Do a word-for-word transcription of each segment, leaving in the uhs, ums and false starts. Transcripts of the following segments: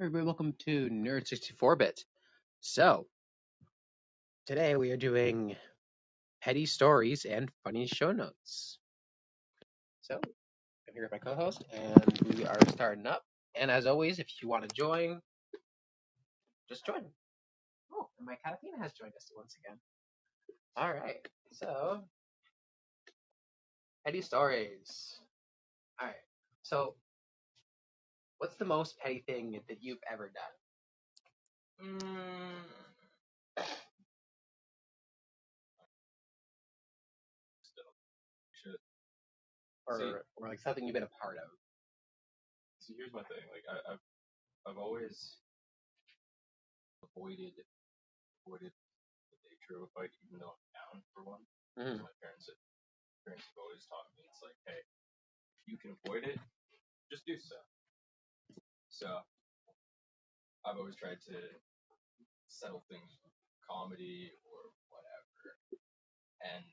Everybody, welcome to Nerd sixty-four bit. So, today we are doing petty stories and funny show notes. So, I'm here with my co-host, and we are starting up. And as always, if you want to join, just join. Oh, and my Catalina has joined us once again. All right, so, petty stories. All right, so, what's the most petty thing that you've ever done? Mm. Shit. Or, See, or like something you've been a part of. So here's my thing. Like I, I've, I've always avoided, avoided the nature of a fight, even though I'm down for one. Mm. So my parents have, my parents have always taught me, it's like, hey, if you can avoid it, just do so. So, I've always tried to settle things with comedy or whatever, and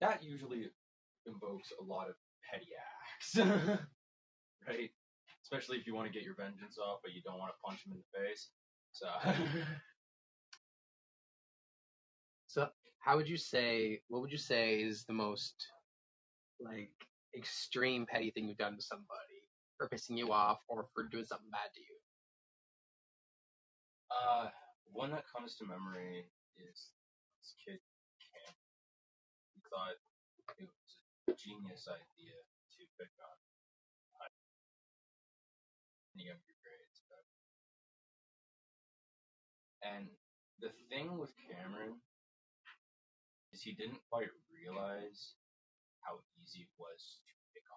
that usually invokes a lot of petty acts, right? Especially if you want to get your vengeance off, but you don't want to punch him in the face. So, so how would you say? What would you say is the most like extreme petty thing you've done to somebody? For pissing you off, or for doing something bad to you? Uh, one that comes to memory is this kid, Cam. He thought it was a genius idea to pick on in the younger grades. But... And the thing with Cameron is he didn't quite realize how easy it was to pick on.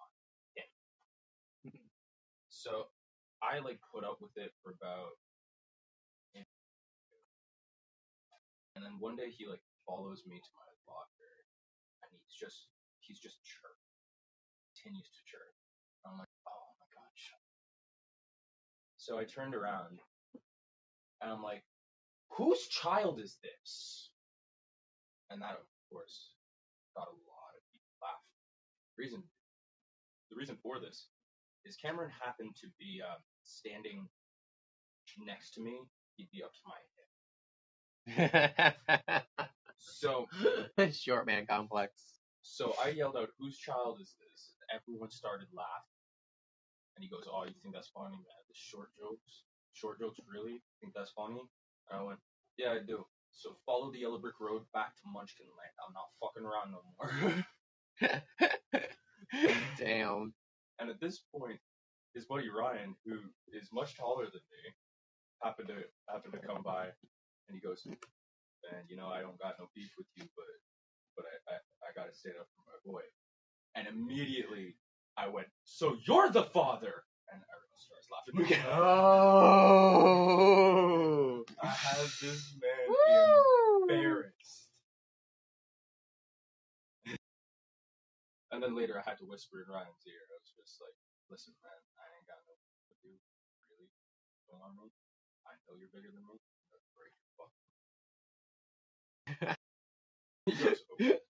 So I like put up with it for about, and then one day he like follows me to my locker, and he's just he's just chirping, continues to chirp. And I'm like, oh my god, shut up. So I turned around, and I'm like, whose child is this? And that of course got a lot of people laughing. The reason, the reason for this. Is Cameron happened to be um, standing next to me, he'd be up to my hip. So short man complex. So I yelled out, whose child is this? Everyone started laughing. And he goes, oh, you think that's funny, man? The short jokes? Short jokes, really? You think that's funny? And I went, yeah, I do. So follow the yellow brick road back to Munchkin Land. I'm not fucking around no more. Damn. And at this point, his buddy Ryan, who is much taller than me, happened to happened to come by, and he goes, "Man, you know I don't got no beef with you, but but I, I I gotta stand up for my boy." And immediately I went, "So you're the father!" And everyone starts laughing again. Oh! I have this man Woo! Embarrassed. And then later I had to whisper in Ryan's ear. I was just like, listen, man, I ain't got no to do. Really? Don't want me? I know you're bigger than me. That's great. Fuck. He goes, okay.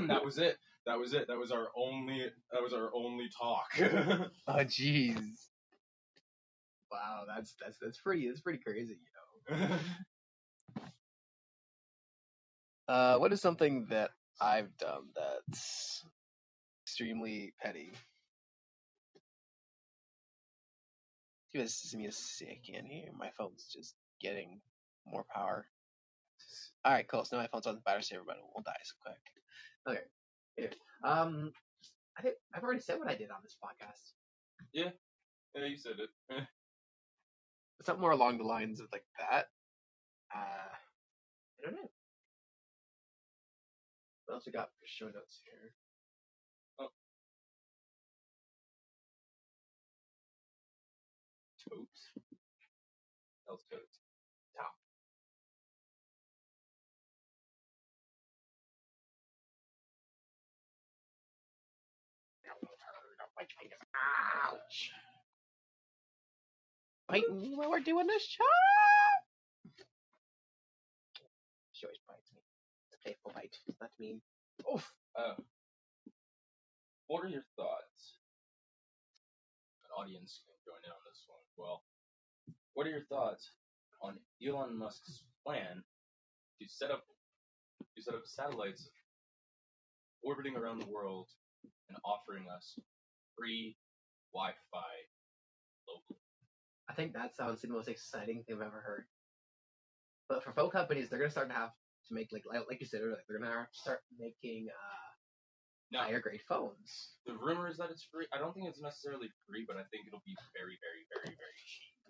And that was it. That was it. That was our only, that was our only talk. Oh, jeez. Wow, that's, that's, that's pretty, that's pretty crazy, you know. uh, what is something that I've done that's... extremely petty. Give me a second here. My phone's just getting more power. All right, cool. So now my phone's on the battery saver, but it won't die so quick. Okay. Here. Um, I think I've already said what I did on this podcast. Yeah. Yeah, you said it. Something more along the lines of like that. Uh, I don't know. What else we got for show notes here? Oops. Else goes top. Ouch! Wait, while we're doing the show. She always bites me. It's a playful bite. It's not mean. Oof. Uh, what are your thoughts? An audience. Join in on this one as well. What are your thoughts on Elon Musk's plan to set up to set up satellites orbiting around the world and offering us free Wi-Fi locally? I think that sounds the most exciting thing I've ever heard. But for phone companies, they're gonna start to have to make like like you said, they're gonna have to start making uh, now, higher grade phones. The rumor is that it's free. I don't think it's necessarily free, but I think it'll be very, very,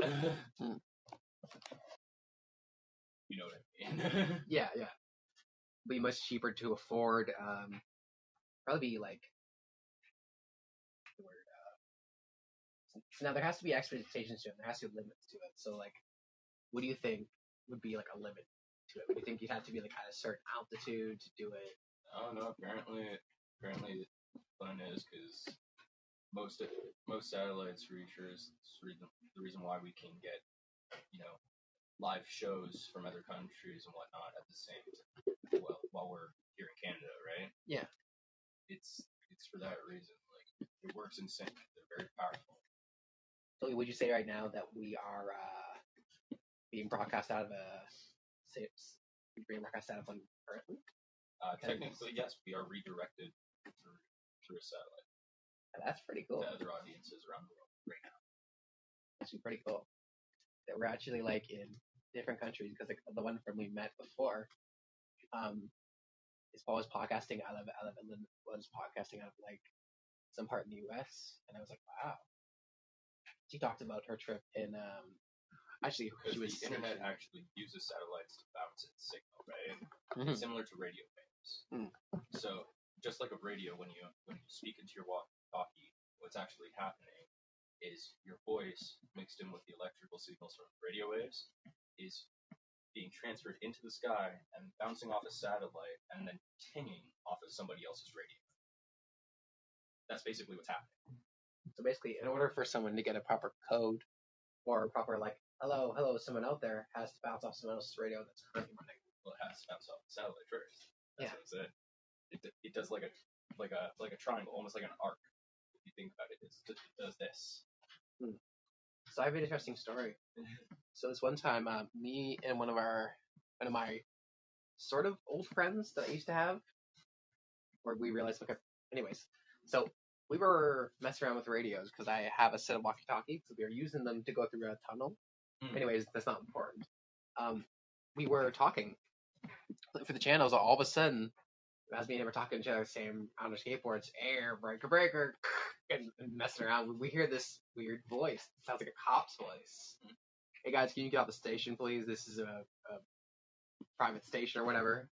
very, very cheap. You know what I mean? Yeah, yeah. It'll be much cheaper to afford. Um, probably be like. Now there has to be expectations to it. There has to be limits to it. So like, what do you think would be like a limit to it? Would you think you'd have to be like at a certain altitude to do it? I don't know. Apparently, apparently, the plan is because most of, most satellites reaches the, the reason why we can get, you know, live shows from other countries and whatnot at the same time. Well, while we're here in Canada, right? Yeah. It's it's for that reason. Like it works in sync. They're very powerful. So would you say right now that we are uh, being broadcast out of a say, being broadcast out of one currently? Uh, technically, yes, we are redirected through, through a satellite. Now, that's pretty cool. To other audiences around the world right now. That's pretty cool. That we're actually like in different countries because the, the one from we met before, um, is always podcasting out of out of was podcasting out of like some part in the U S and I was like, wow. She talked about her trip in, um, actually, because she was the internet in. Actually uses satellites to bounce its signal, right? Mm-hmm. Similar to radio waves. Mm. So just like a radio, when you when you speak into your walkie-talkie, what's actually happening is your voice mixed in with the electrical signals from radio waves is being transferred into the sky and bouncing off a satellite and then tinging off of somebody else's radio. That's basically what's happening. So basically, in order for someone to get a proper code or a proper, like, hello, hello, someone out there has to bounce off someone else's radio that's currently running. Well, it has to bounce off the satellite first. That's yeah. what I'm saying. It, it does like a like a, like a triangle, almost like an arc. If you think about it, it's, it does this. Hmm. So I have an interesting story. So this one time, uh, me and one of our, one of my sort of old friends that I used to have, where we realized, okay, anyways, so... we were messing around with radios because I have a set of walkie-talkie, so we were using them to go through a tunnel. Mm. Anyways, that's not important. Um, we were talking for the channels. All of a sudden, as me and him were talking to each other, same on our skateboards, air breaker breaker, and, and messing around. We hear this weird voice. It sounds like a cop's voice. Mm. Hey guys, can you get off the station, please? This is a, a private station or whatever.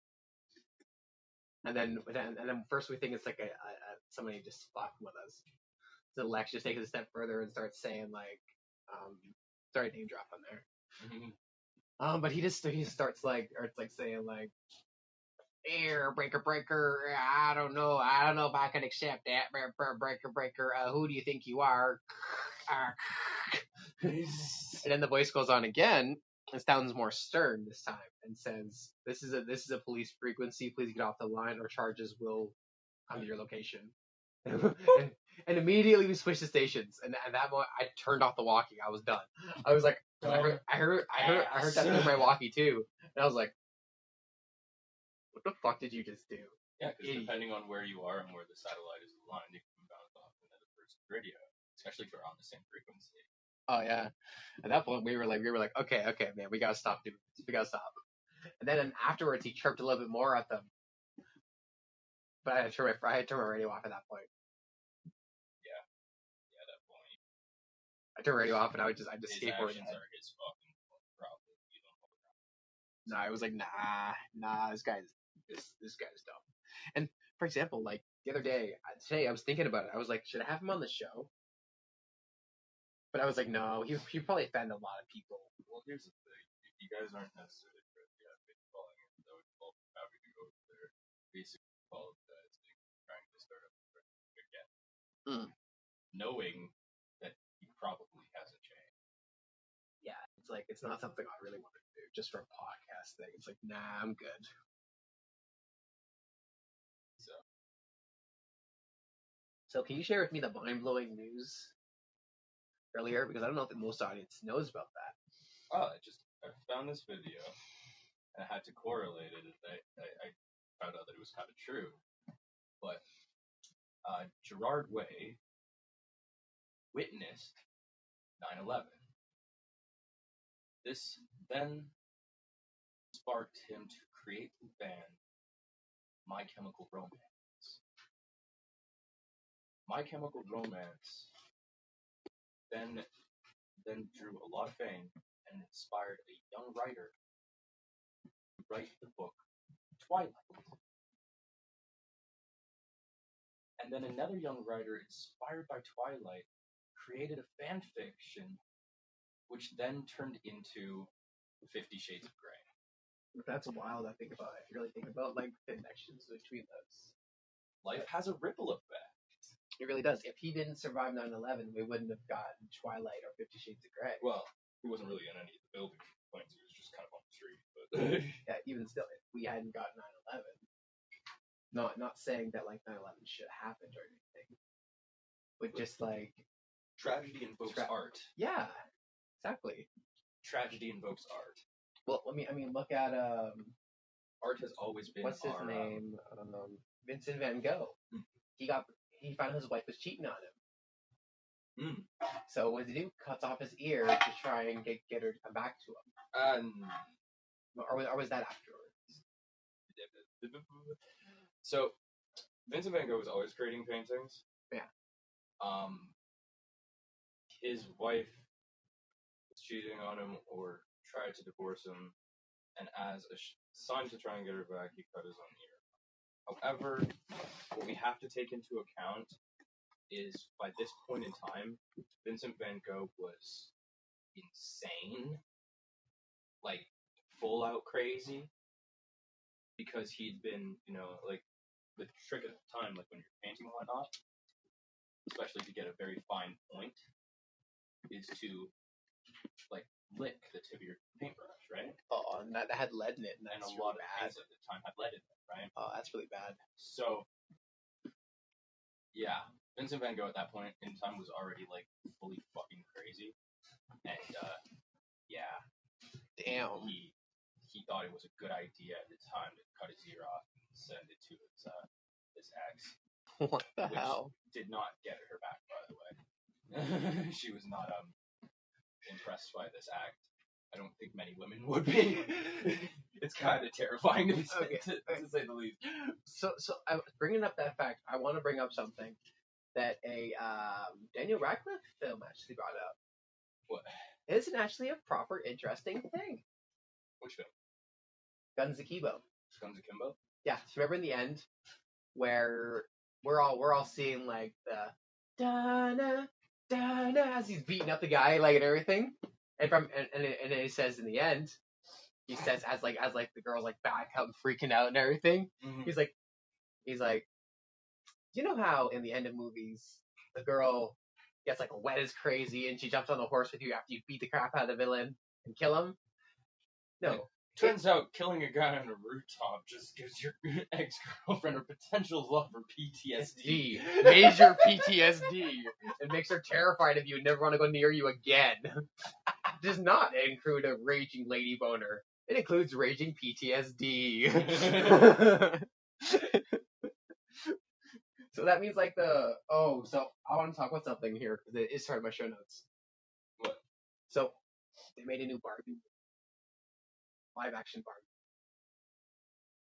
And then, and then first we think it's like a, a, a somebody just fucking with us. So Lex just takes it a step further and starts saying like, um, sorry, name drop on there. Mm-hmm. Um, but he just he starts like, or it's like saying like, air breaker breaker. I don't know, I don't know if I can accept that. Breaker breaker. Uh, who do you think you are? And then the voice goes on again. It sounds more stern this time and says, "This is a this is a police frequency. Please get off the line, or charges will come to your location." and, and immediately we switched the stations. And at that moment, I turned off the walkie. I was done. I was like, oh, I, heard, I heard, I heard, I heard that through my walkie too. And I was like, "What the fuck did you just do?" Yeah, because depending on where you are and where the satellite is aligned, you can bounce off another person's radio, especially if you're on the same frequency. Oh yeah, at that point we were like, we were like, okay, okay, man, we gotta stop doing this, we gotta stop. And then afterwards he chirped a little bit more at them, but I had to turn my, I had to turn my radio off at that point. Yeah, yeah, at that point. I turned radio off and I would just, I just skateboarded. His actions are his fucking problem. You don't have a problem. No, I was like, nah, nah, this guy's, this, this guy's dumb. And for example, like the other day, today I was thinking about it. I was like, should I have him on the show? But I was like, no, he he probably offend a lot of people. Well, here's the thing: if you guys aren't necessarily correct, yeah, been following him, that would involve having to go over there, basically apologizing, trying to start up again, mm. knowing that he probably hasn't changed. Yeah, it's like it's not something I really wanted to do just for a podcast thing. It's like, nah, I'm good. So, so can you share with me the mind-blowing news? Earlier, because I don't know if the most audience knows about that. oh, I just I found this video and I had to correlate it, and I, I, I found out that it was kind of true. But uh, Gerard Way witnessed nine eleven. This then sparked him to create the band My Chemical Romance. My Chemical Romance then then drew a lot of fame and inspired a young writer to write the book Twilight. And then another young writer inspired by Twilight created a fan fiction which then turned into Fifty Shades of Grey. That's wild, I think about it. If you really think about like the connections between those. Life has a ripple effect. It really does. If he didn't survive nine eleven, we wouldn't have gotten Twilight or Fifty Shades of Grey. Well, he wasn't really in any of the building points. He was just kind of on the street. But yeah, even still, if we hadn't gotten nine eleven, not not saying that like nine eleven shit happened or anything, but, but just like tragedy invokes tra- art. Yeah, exactly. Tragedy invokes art. Well, let me. I mean, look at um. Art has always been. What's his our, name? Um, um, Vincent van Gogh. Mm. He got. He found his wife was cheating on him. Mm. So what does he do? Cuts off his ear to try and get, get her to come back to him. Um. Or, or was that afterwards? So, Vincent van Gogh was always creating paintings. Yeah. Um. His wife was cheating on him, or tried to divorce him, and as a sh- sign to try and get her back, he cut his own ear. However, what we have to take into account is, by this point in time, Vincent van Gogh was insane, like, full-out crazy, because he'd been, you know, like, the trick at the time, like, when you're painting and whatnot, especially to get a very fine point, is to, like, lick the tip of your paintbrush, right? Oh, and that, that had lead in it, and, and a lot really of bad. Paints at the time had lead in it, right? Oh, that's really bad. So, yeah, Vincent van Gogh at that point in time was already like fully fucking crazy, and uh, yeah, damn, he he thought it was a good idea at the time to cut his ear off and send it to his uh, his ex. What the which hell? Did not get her back, by the way. She was not um. impressed by this act. I don't think many women would be. It's kind of terrifying to, be, okay. to, to say the least. So, so I, bringing up that fact, I want to bring up something that a um, Daniel Radcliffe film actually brought up. What? It's actually a proper, interesting thing. Which film? Guns Akimbo. Guns Akimbo? Yeah. So remember in the end where we're all we're all seeing like the da-na. Da, da, as he's beating up the guy, like, and everything, and from and and, and it says in the end, he says as like as like the girl's like back up, freaking out and everything. Mm-hmm. He's like, he's like, you know how in the end of movies the girl gets like wet as crazy and she jumps on the horse with you after you beat the crap out of the villain and kill him? No. It turns it, out killing a guy on a rooftop just gives your ex-girlfriend or potential lover P T S D. Major P T S D. It makes her terrified of you and never want to go near you again. It does not include a raging lady boner. It includes raging P T S D. So that means like the... Oh, so I want to talk about something here, because it is part of my show notes. What? So, they made a new Barbie. Live action Barbie.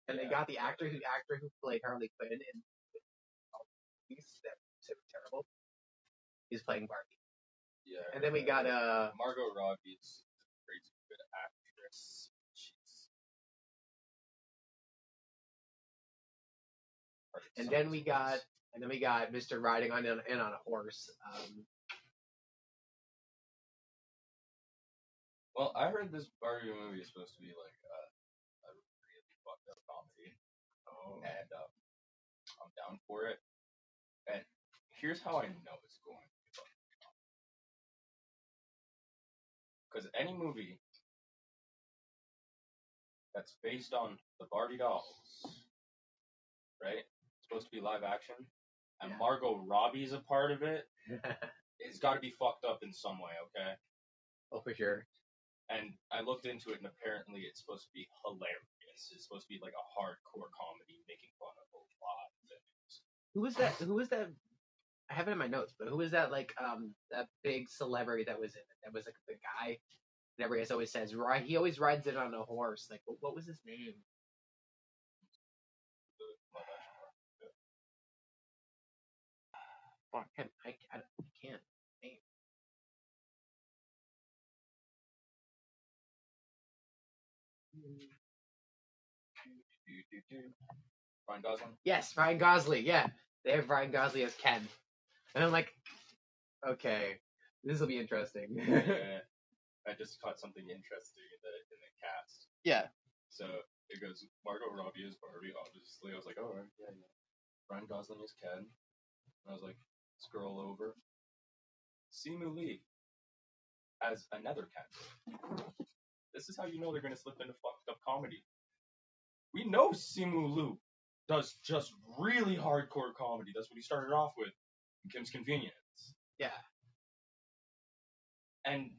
And yeah. They got the actor who actor who played Harley Quinn in all the movies that were terrible. He's playing Barbie. Yeah. And then we got uh Margot Robbie is a crazy good actress. She's... And then we got and then we got Mister Riding on in, in on a horse. Um, well, I heard this Barbie movie is supposed to be like uh, a really fucked up comedy, oh. and um, I'm down for it. And here's how I know it's going. Because any movie that's based on the Barbie dolls, right, it's supposed to be live action, and yeah. Margot Robbie's a part of it, it's got to be fucked up in some way, okay? Oh, for sure. And I looked into it, and apparently it's supposed to be hilarious. It's supposed to be like a hardcore comedy making fun of a lot of things. Who was that? Who was that? I have it in my notes, but who was that? Like um, that big celebrity that was in it? That was like the guy that everybody always says. Right? He always rides it on a horse. Like what, what was his name? Fuck him! I, I, I can't. Ryan Gosling? Yes, Ryan Gosling, yeah. They have Ryan Gosling as Ken. And I'm like, okay, this will be interesting. Yeah, I just caught something interesting in the, in the cast. Yeah. So it goes, Margot Robbie is Barbie, obviously. I was like, oh, right, yeah, yeah. Ryan Gosling is Ken. And I was like, scroll over. Simu Liu as another Ken. This is how you know they're going to slip into fucked up comedy. We know Simu Liu does just really hardcore comedy. That's what he started off with in Kim's Convenience. Yeah. And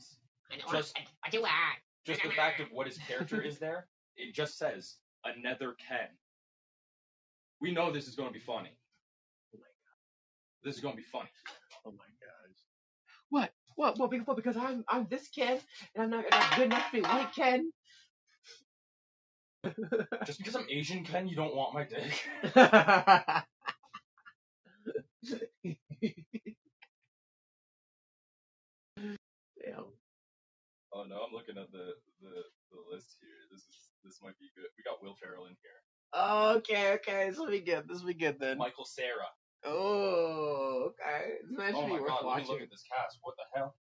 I know just, what I, I do that. Just the fact of what his character is there, it just says, another Ken. We know this is going to be funny. Oh my god. This is going to be funny. Oh my gosh. What? What? Well, because, because I'm I'm this Ken, and I'm not, I'm not good enough to be white Ken. Just because I'm Asian Ken, you don't want my dick. Damn. Oh no, I'm looking at the, the the list here. This is this might be good. We got Will Ferrell in here. Oh, okay, okay. This will be good. This will be good then. Michael Cera. Oh, okay. This might actually oh be worth God, watching. Let me look at this cast. What the hell?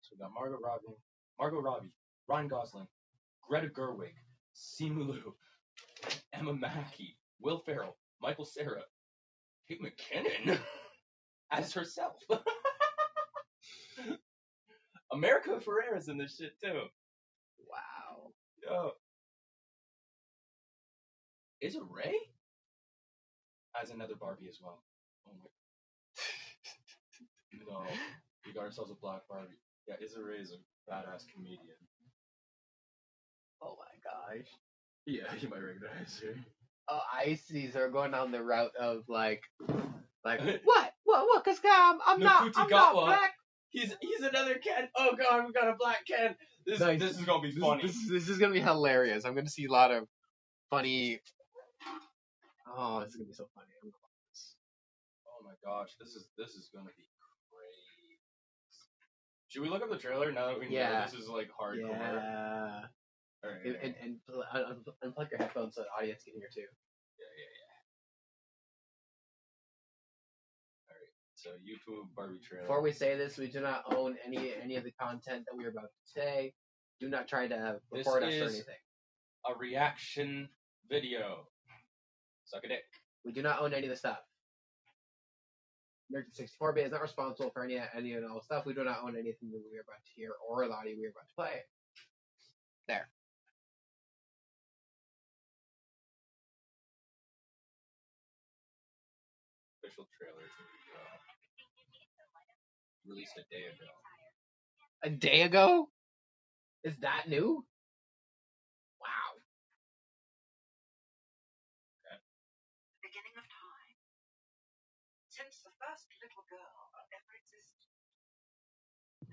So we got Margot Robbie, Margot Robbie, Ryan Gosling, Greta Gerwig, Simu Liu, Emma Mackey, Will Ferrell, Michael Cera, Kate McKinnon as herself. America Ferrera's in this shit too. Wow. Yo. Is it Ray? As another Barbie as well. Oh my. No, we got ourselves a black Barbie. Yeah, Issa Rae is a badass comedian. Oh my gosh. Yeah, you might recognize her. Oh, I see. So we're going down the route of like, like what, what, what? Cause I'm, I'm no, not, I'm not black. He's, he's another Ken. Oh god, we got a black Ken. This, nice. This is gonna be funny. This, this, this is gonna be hilarious. I'm gonna see a lot of funny. Oh, this is gonna be so funny. I'm gonna watch this. Oh my gosh, this is this is gonna be crazy. Should we look up the trailer now that we yeah. know this is like hardcore? Yeah. All right, and, and, and unplug your headphones so the audience can hear too. Yeah, yeah, yeah. All right, so YouTube Barbie trailer. Before we say this, we do not own any any of the content that we are about to say. Do not try to record us or anything. This is a reaction video. Suck a dick. We do not own any of the stuff. Nerd sixty-four bit is not responsible for any any of the stuff. We do not own anything that we are about to hear or the audio we are about to play. There. Official trailer uh, released a day ago. A day ago? Is that new?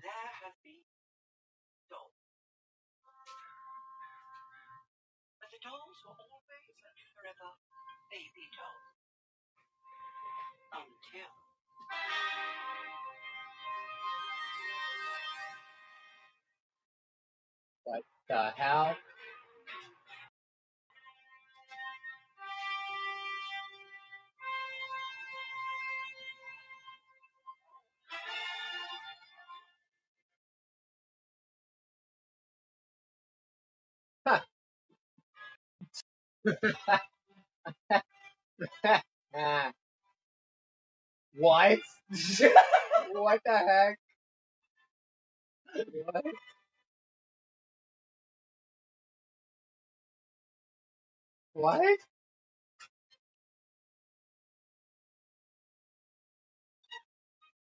There have been dolls. But the dolls were always and forever baby dolls. Until what the hell? What? What the heck? What? What?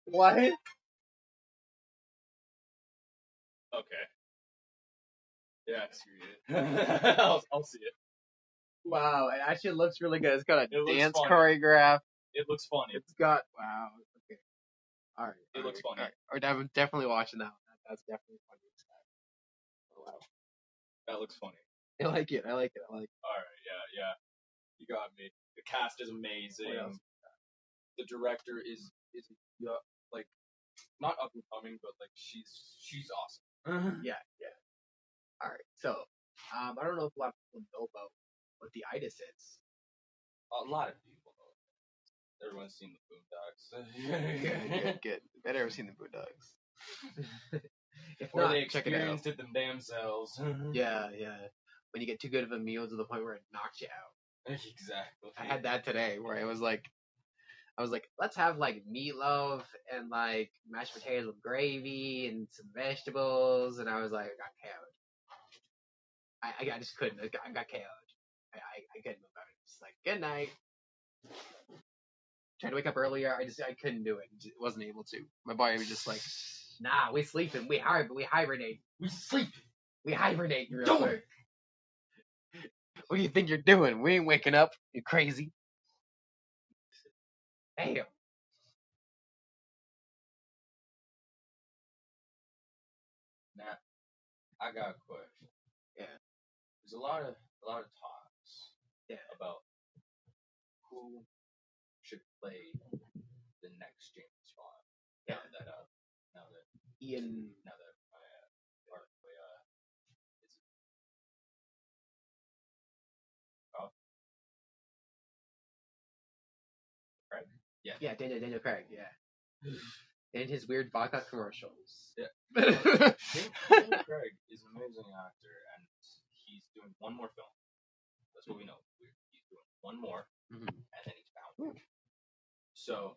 What? Okay. Yeah, screw it. I'll, I'll see it. Wow, it actually looks really good. It's got a it dance choreograph. It looks funny. It's got, wow, okay. All right. It all looks right, funny. All right. I'm definitely watching that one. That's definitely funny. Oh, wow. That looks funny. I like it. I like it. I like it. All right, yeah, yeah. You got me. The cast is amazing. The director is, is yeah, like, not up and coming, but, like, she's she's awesome. Uh-huh. Yeah, yeah. All right, so, um, I don't know if a lot of people know about what the itis is. A lot of people know. Everyone's seen the Boondocks. good, good, good. Bet everyone's seen the Boondocks. If or not, they check it out. Experienced it them themselves. Yeah, yeah. When you get too good of a meal to the point where it knocks you out. Exactly. I had that today where it was like, I was like, let's have like meatloaf and like mashed potatoes with gravy and some vegetables, and I was like, I got K O'd. I I just couldn't. I got, I got K O'd. I, I I couldn't move out. Just like good night. Tried to wake up earlier. I just I couldn't do it. Just wasn't able to. My body was just like, nah, we sleeping. We hi- we hibernate. We sleep. We hibernate. Real don't. Quick. What do you think you're doing? We ain't waking up. You crazy. Damn. Nah, I got a question. Yeah. There's a lot of a lot of talks. Yeah. About who should play the next James Bond. Yeah. Now that uh, now that Ian. Now that my uh, part of the, uh, is it? Oh. Right. Yeah. Yeah, Daniel, Daniel Craig, yeah. And his weird vodka commercials. Yeah. Daniel, Daniel Craig is an amazing actor, and he's doing one more film. That's what we know. He's doing one more, mm-hmm. and then he's out. Ooh. So,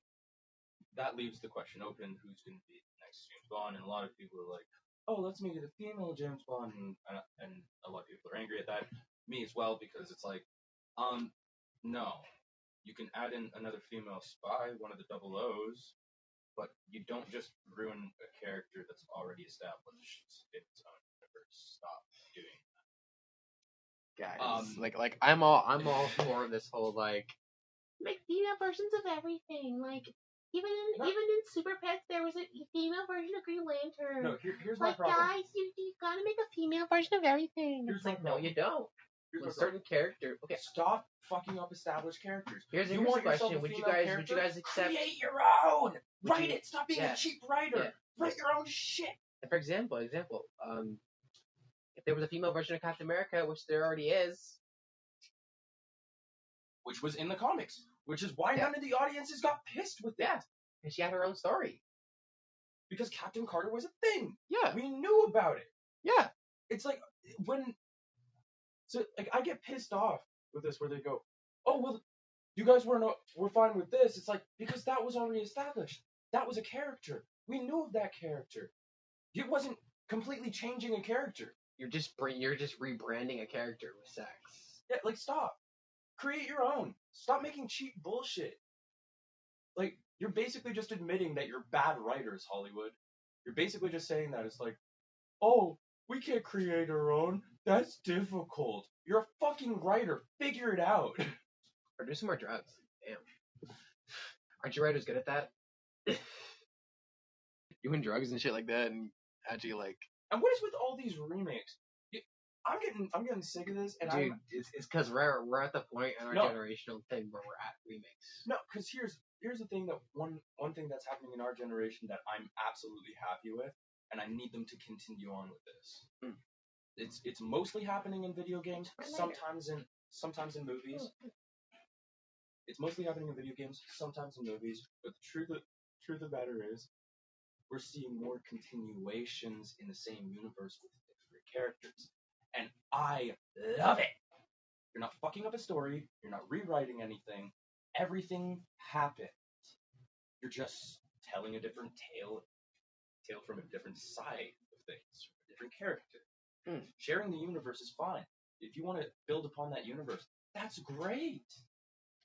that leaves the question open, who's going to be the next James Bond, and a lot of people are like, oh, let's make it a female James Bond, and, and a lot of people are angry at that. Me as well, because it's like, um, no. You can add in another female spy, one of the double O's, but you don't just ruin a character that's already established in its own universe. Stop doing that. Guys, um, like, like I'm all, I'm all for this whole like make female versions of everything. Like, even in, no. even in Super Pets, there was a female version of Green Lantern. No, here, here's like, my problem. Like, guys, you you gotta make a female version of everything. Here's it's like, problem. No, you don't. Here's with certain character, okay. Stop fucking up established characters. Here's, here's a question: Would you guys, character? would you guys accept? Create your own. Would Write you... it. Stop being yeah. a cheap writer. Yeah. Write your own shit. And for example, example, um, if there was a female version of Captain America, which there already is, which was in the comics, which is why yeah. none of the audiences got pissed with that, and she had her own story. Because Captain Carter was a thing. Yeah, we knew about it. Yeah, it's like when. So, like, I get pissed off with this where they go, oh, well, you guys weren't, we're fine with this. It's like, because that was already established. That was a character. We knew of that character. It wasn't completely changing a character. You're just you're just rebranding a character with sex. Yeah, like, stop. Create your own. Stop making cheap bullshit. Like, you're basically just admitting that you're bad writers, Hollywood. You're basically just saying that. It's like, oh, we can't create our own. That's difficult. You're a fucking writer. Figure it out. Or do some more drugs. Damn. Aren't you writers good at that? Doing drugs and shit like that, and actually like. And what is with all these remakes? I'm getting, I'm getting sick of this. And dude, I'm, it's it's because we're we're at the point in our no, generational thing where we're at remakes. No, because here's here's the thing that one one thing that's happening in our generation that I'm absolutely happy with, and I need them to continue on with this. Mm. It's it's mostly happening in video games, sometimes in sometimes in movies. It's mostly happening in video games, sometimes in movies. But the truth of, truth of the matter is, we're seeing more continuations in the same universe with different characters, and I love it. You're not fucking up a story. You're not rewriting anything. Everything happened. You're just telling a different tale, tale from a different side of things, a different character. Mm. Sharing the universe is fine. If you want to build upon that universe, that's great.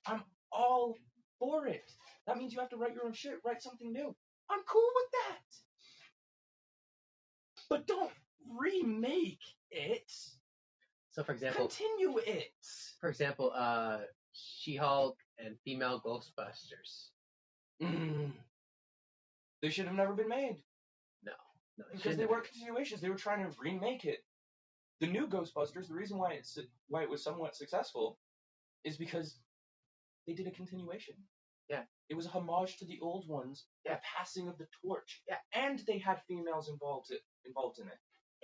I'm all for it. That means you have to write your own shit, write something new. I'm cool with that. But don't remake it. So, for example, continue it. For example, uh, She-Hulk and female Ghostbusters. Mm. They should have never been made. No, no they because they were continuations. They were trying to remake it. The new Ghostbusters. The reason why it's why it was somewhat successful is because they did a continuation. Yeah. It was a homage to the old ones. Yeah. The passing of the torch. Yeah. And they had females involved it, involved in it.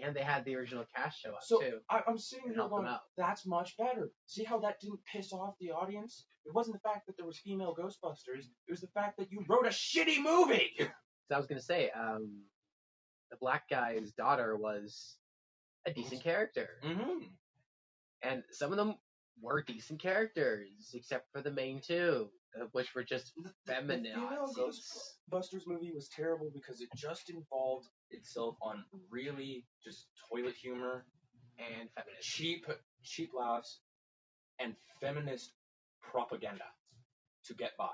And they had the original cast show up so too. So I'm sitting here going, that's much better. See how that didn't piss off the audience? It wasn't the fact that there was female Ghostbusters. It was the fact that you wrote a shitty movie. So I was gonna say, um, the black guy's daughter was a decent character. Mm-hmm. And some of them were decent characters, except for the main two, which were just feminine. The female Ghostbusters movie was terrible because it just involved itself on really just toilet humor and feminist. cheap, cheap laughs and feminist propaganda to get by.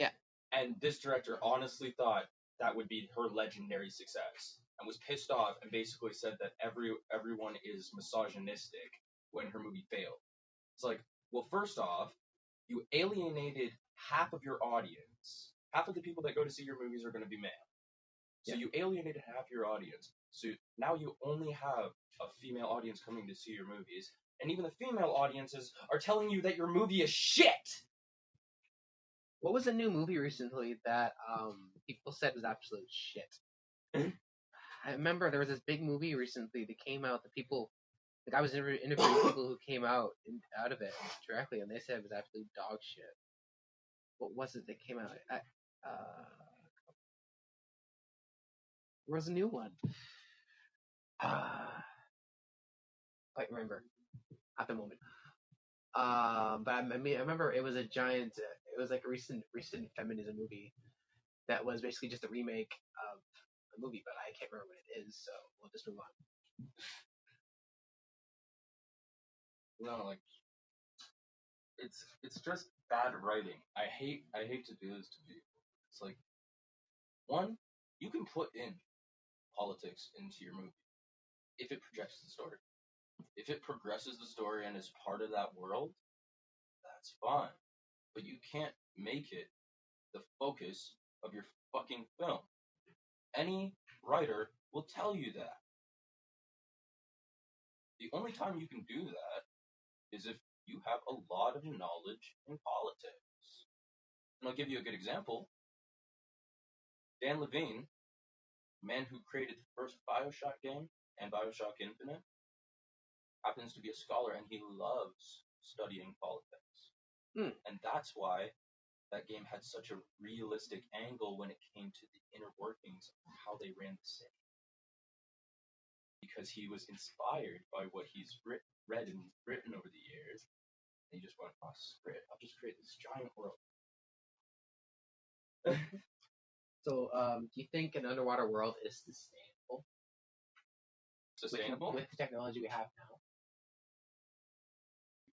Yeah. And this director honestly thought that would be her legendary success and was pissed off and basically said that every everyone is misogynistic when her movie failed. It's like, well, first off, you alienated half of your audience. Half of the people that go to see your movies are going to be male. So yeah. You alienated half your audience. So now you only have a female audience coming to see your movies. And even the female audiences are telling you that your movie is shit. What was a new movie recently that um, people said was absolute shit? I remember there was this big movie recently that came out that people... Like, I was interviewing people who came out in, out of it directly, and they said it was absolute dog shit. What was it that came out? I, uh, there was a new one. Uh, quite remember at the moment. Um, but I, I mean, I remember it was a giant. It was like a recent, recent feminism movie that was basically just a remake of a movie, but I can't remember what it is, so we'll just move on. No, like, it's it's just bad writing. I hate I hate to do this to people. It's like, one, you can put in politics into your movie if it projects the story. If it progresses the story and is part of that world, that's fine. But you can't make it the focus of your fucking film. Any writer will tell you that. The only time you can do that is if you have a lot of knowledge in politics. And I'll give you a good example. Dan Levine, the man who created the first BioShock game and BioShock Infinite, happens to be a scholar and he loves studying politics. Hmm. And that's why that game had such a realistic angle when it came to the inner workings of how they ran the city. Because he was inspired by what he's writ- read and written over the years, and he just went, oh, screw it, I'll just create this giant world. So, um, do you think an underwater world is sustainable? Sustainable? With, with the technology we have now.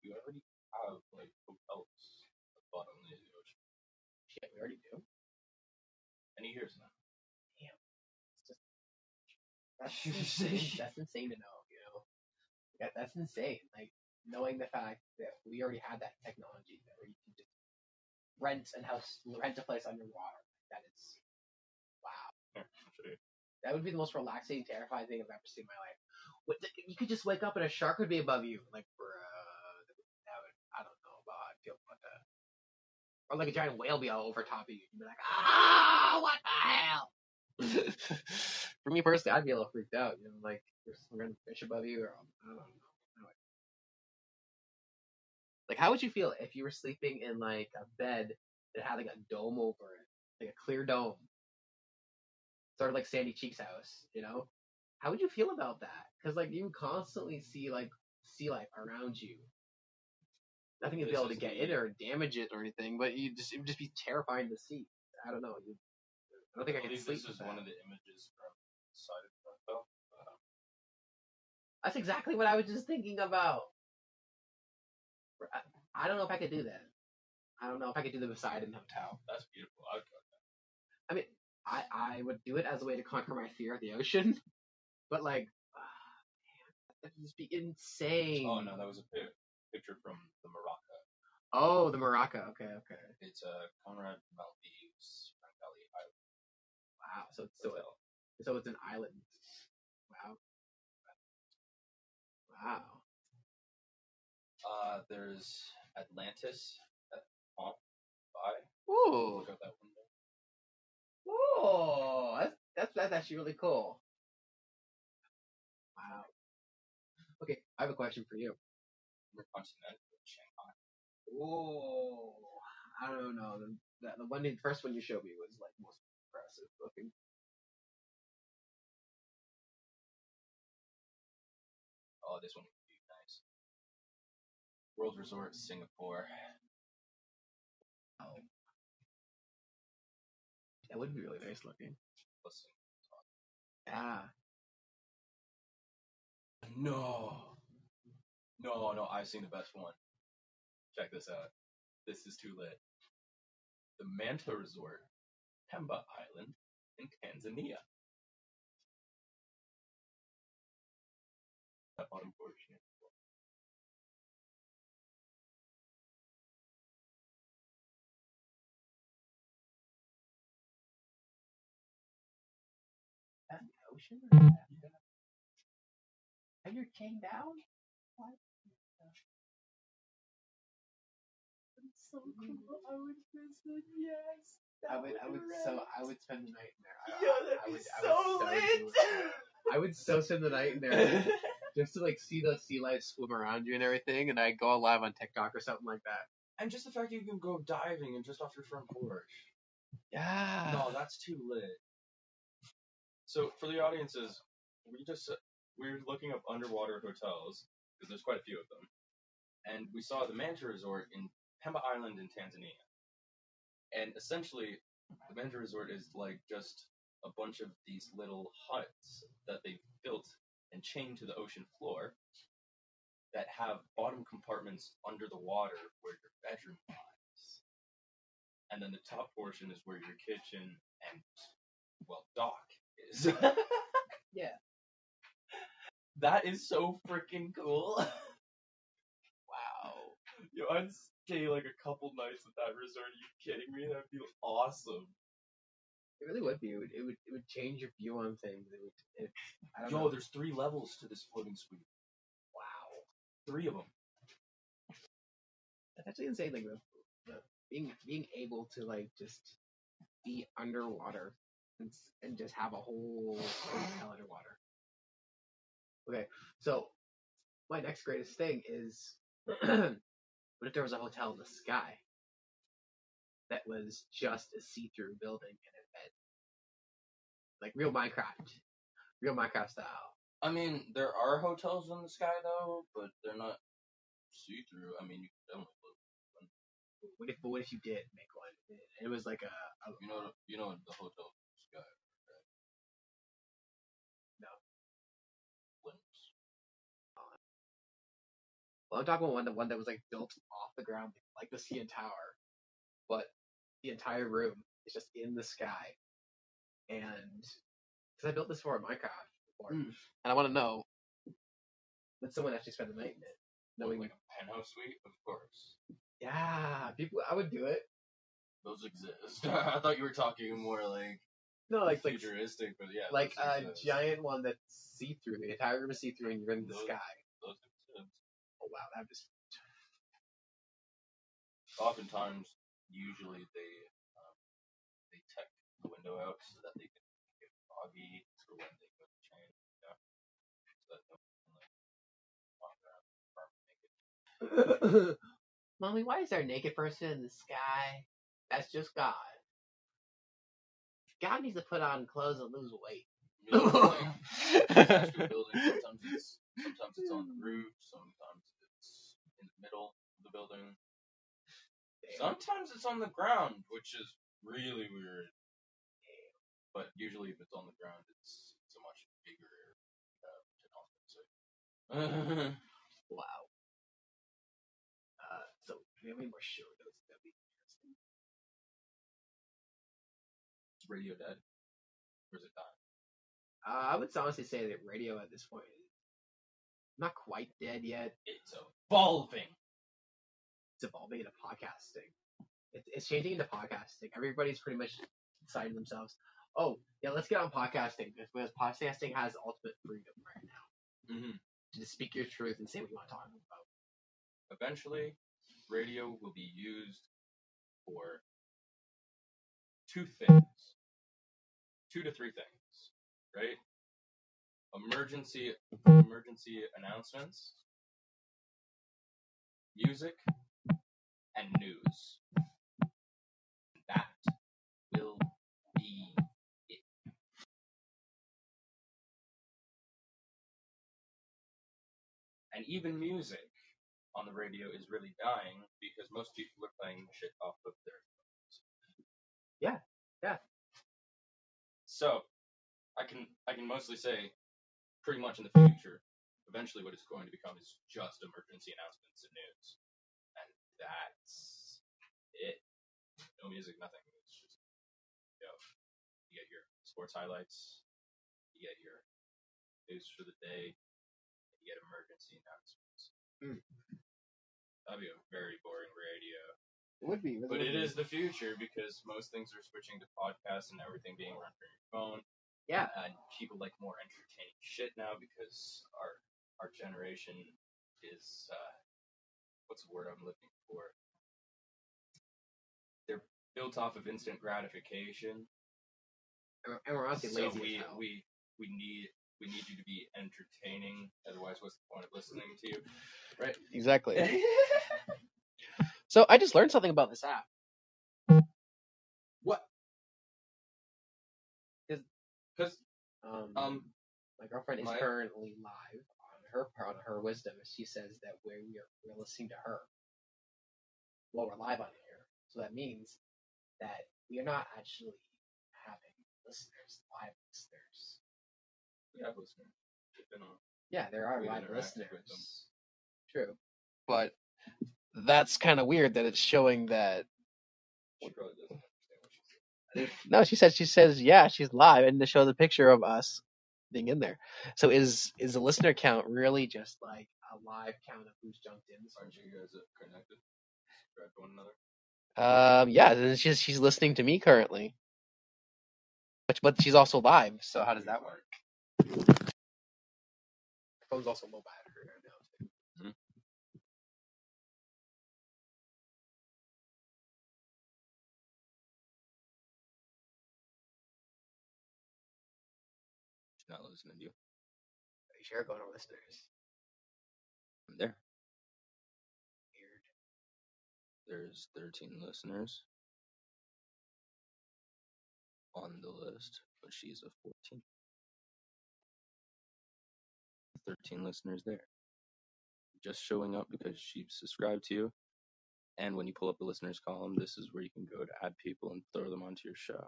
We already have, like, propellers at the bottom of the ocean. Yeah, we already do. Many years now. That's insane. That's insane to know, you know. That, that's insane. Like, knowing the fact that we already had that technology that where you can just rent a house, rent a place underwater. That is, wow. That would be the most relaxing, terrifying thing I've ever seen in my life. What, you could just wake up and a shark would be above you. Like, bruh, that would, I don't know about how I feel about that. Or like a giant whale be all over top of you. You'd be like, ah, what the hell? For me personally, I'd be a little freaked out, you know, like there's some random fish above you, or I don't know. Like, how would you feel if you were sleeping in like a bed that had like a dome over it, like a clear dome, sort of like Sandy Cheek's house, you know? How would you feel about that? Because like you constantly see like sea life around you. Nothing would be able to get in or damage it or anything, but you just it would just be terrifying to see. I don't know. You'd, I don't think I, I can sleep this is that. One of the images from the side of Greta. Um, That's exactly what I was just thinking about. I, I don't know if I could do that. I don't know if I could do the Poseidon in the hotel. That's beautiful. I would go with that. I mean, I, I would do it as a way to conquer my fear of the ocean, but like, uh, That would just be insane. Oh, no, that was a picture from the Maraca. Oh, the Maraca. Okay, okay. It's uh, Conrad Maldives, Bengali Island. Wow, so it's, so, it, so it's an island. Wow. Wow. Uh, there's Atlantis at Pompeii. Ooh. Look at that one. Whoa, that's, that's that's actually really cool. Wow. Okay, I have a question for you. We're continental Shanghai. Whoa, I don't know. The, the, the one, the first one you showed me was like most impressive looking. Oh, this one would be nice. World Resort, Singapore. Oh. That would be really nice looking. Listen. Yeah. No. No, no, I've seen the best one. Check this out. This is too lit. The Manta Resort, Pemba Island, in Tanzania. Unfortunate. That's the ocean? Or that? Yeah. And you're chained down? What? That's so cool. I would visit, yes. I would, I would, so, I would spend the night in there. Yo, that'd I, I be would, so I would, lit! I would so spend the night in there. Just to like see the sea life swim around you and everything, and I go live on TikTok or something like that. And just the fact that you can go diving and just off your front porch. Yeah. No, that's too lit. So for the audiences, we just we're looking up underwater hotels because there's quite a few of them, and we saw the Manta Resort in Pemba Island in Tanzania, and essentially the Manta Resort is like just a bunch of these little huts that they've built and chained to the ocean floor that have bottom compartments under the water where your bedroom lies. And then the top portion is where your kitchen and, well, dock is. Yeah. That is so freaking cool. Wow. Yo, I'd stay like a couple nights at that resort. Are you kidding me? That'd be awesome. It really would be. It would, it would. It would change your view on things. It would. It, I don't Yo, know. There's three levels to this floating suite. Wow. Three of them. That's actually insane. Like the, the being being able to like just be underwater and and just have a whole hotel underwater. Okay, so my next greatest thing is, what if there was a hotel in the sky that was just a see-through building and a bed? Like real Minecraft. Real Minecraft style. I mean, there are hotels in the sky, though, but they're not see-through. I mean, you can definitely look at one. What if, but what if you did make one? It was like a... a you know you know the hotel in the sky, right? No. Limps. Uh, well, I'm talking about one, the one that was like built off the ground, like the C N Tower. But the entire room is just in the sky. And because I built this for a Minecraft before, mm. and I want to know, would someone actually spend the night in it? Knowing like a penthouse suite, of course. Yeah, people. I would do it. Those exist. I thought you were talking more like no, like futuristic, like, but yeah, like a exist. Giant one that's see through. The entire room is see through, and you're in the those, sky. Those exist. Oh wow, that just oftentimes. Usually they um, they tuck the window out so that they can get foggy for when they go to change. Yeah. So that no one can like walk around the apartment naked. Mommy, why is there a naked person in the sky? That's just God. God needs to put on clothes and lose weight. You know, like, it's a building. Sometimes it's sometimes it's on the roof. Sometimes it's in the middle of the building. Sometimes it's on the ground, which is really weird. But usually, if it's on the ground, it's, it's a much bigger area. Uh, wow. Uh, so, do we have any more show notes? That'd be interesting. Is radio dead? Or is it dying? Uh, I would honestly say that radio at this point Not quite dead yet. It's evolving. It's evolving into podcasting. It's, it's changing into podcasting. Everybody's pretty much deciding themselves, oh, yeah, let's get on podcasting, because podcasting has ultimate freedom right now. Mm-hmm. To just speak your truth and say what you want to talk about. Eventually, radio will be used for two things. Two to three things, right? Emergency emergency announcements, music, and news. That will be it. And even music on the radio is really dying because most people are playing shit off of their phones. Yeah, yeah. So, I can I can mostly say, pretty much in the future, eventually what it's going to become is just emergency announcements and news. And that's it. No music, nothing. It's just, you know, you get your sports highlights, you get your news for the day, and you get emergency announcements. Mm. That'd be a very boring radio. It would be. It but would it be. Is the future, because most things are switching to podcasts and everything being run from your phone. Yeah. And people like more entertaining shit now because our our generation is, uh, what's the word I'm looking for? They're built off of instant gratification. And we're also so lazy we, as hell. we we need we need you to be entertaining, otherwise what's the point of listening to you? Right? Exactly. So I just learned something about this app. Because um, um, my girlfriend is my, currently live on her on her wisdom. She says that we're, we're listening to her while we're live on air. So that means that we are not actually having listeners, live listeners. We have listeners. Been on. Yeah, there are we live listeners. True. But that's kind of weird that it's showing that. She probably doesn't. No, she said. She says, yeah, she's live, and to show the picture of us being in there. So is is the listener count really just like a live count of who's jumped in? Aren't you guys connected? Subscribe to one another. Um, yeah, she's she's listening to me currently, but but she's also live. So how does that work? The phone's also mobile right now too. Mm-hmm. Not listening to you. Are you sure going to listeners? I'm there. Weird. There's thirteen listeners on the list, but she's a fourteen. thirteen listeners there. Just showing up because she subscribed to you. And when you pull up the listeners column, this is where you can go to add people and throw them onto your show.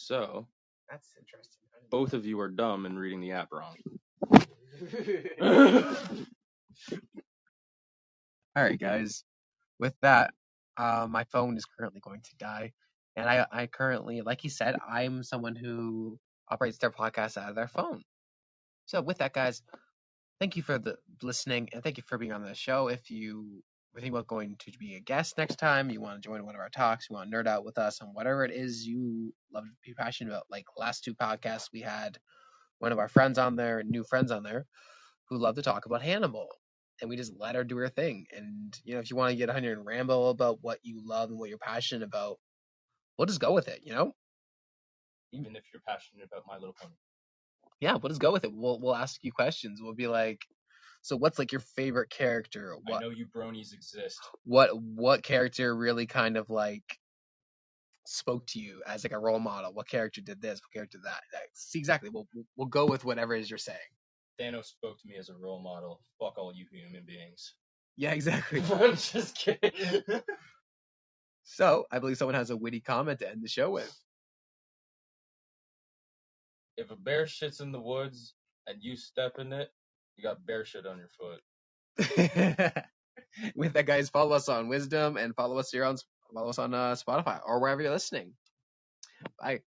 So, that's interesting. Both of you are dumb and reading the app wrong. All right, guys. With that, uh, my phone is currently going to die. And I, I currently, like he said, I'm someone who operates their podcast out of their phone. So with that, guys, thank you for the listening. And thank you for being on the show. If you think about going to be a guest next time, you want to join one of our talks, you want to nerd out with us on whatever it is you love to be passionate about. Like last two podcasts, we had one of our friends on there, new friends on there, who love to talk about Hannibal, and we just let her do her thing. And you know, if you want to get on here and ramble about what you love and what you're passionate about, we'll just go with it. You know, even if you're passionate about My Little Pony, yeah, we'll just go with it. We'll we'll ask you questions. We'll be like, so what's like your favorite character? What, I know you bronies exist. What what character really kind of like spoke to you as like a role model? What character did this? What character did that? That's exactly. We'll we'll go with whatever it is you're saying. Thanos spoke to me as a role model. Fuck all you human beings. Yeah, exactly. I'm just kidding. So I believe someone has a witty comment to end the show with. If a bear shits in the woods and you step in it, you got bear shit on your foot. With that, guys, follow us on Wisdom and follow us here on follow us on uh, Spotify or wherever you're listening. Bye.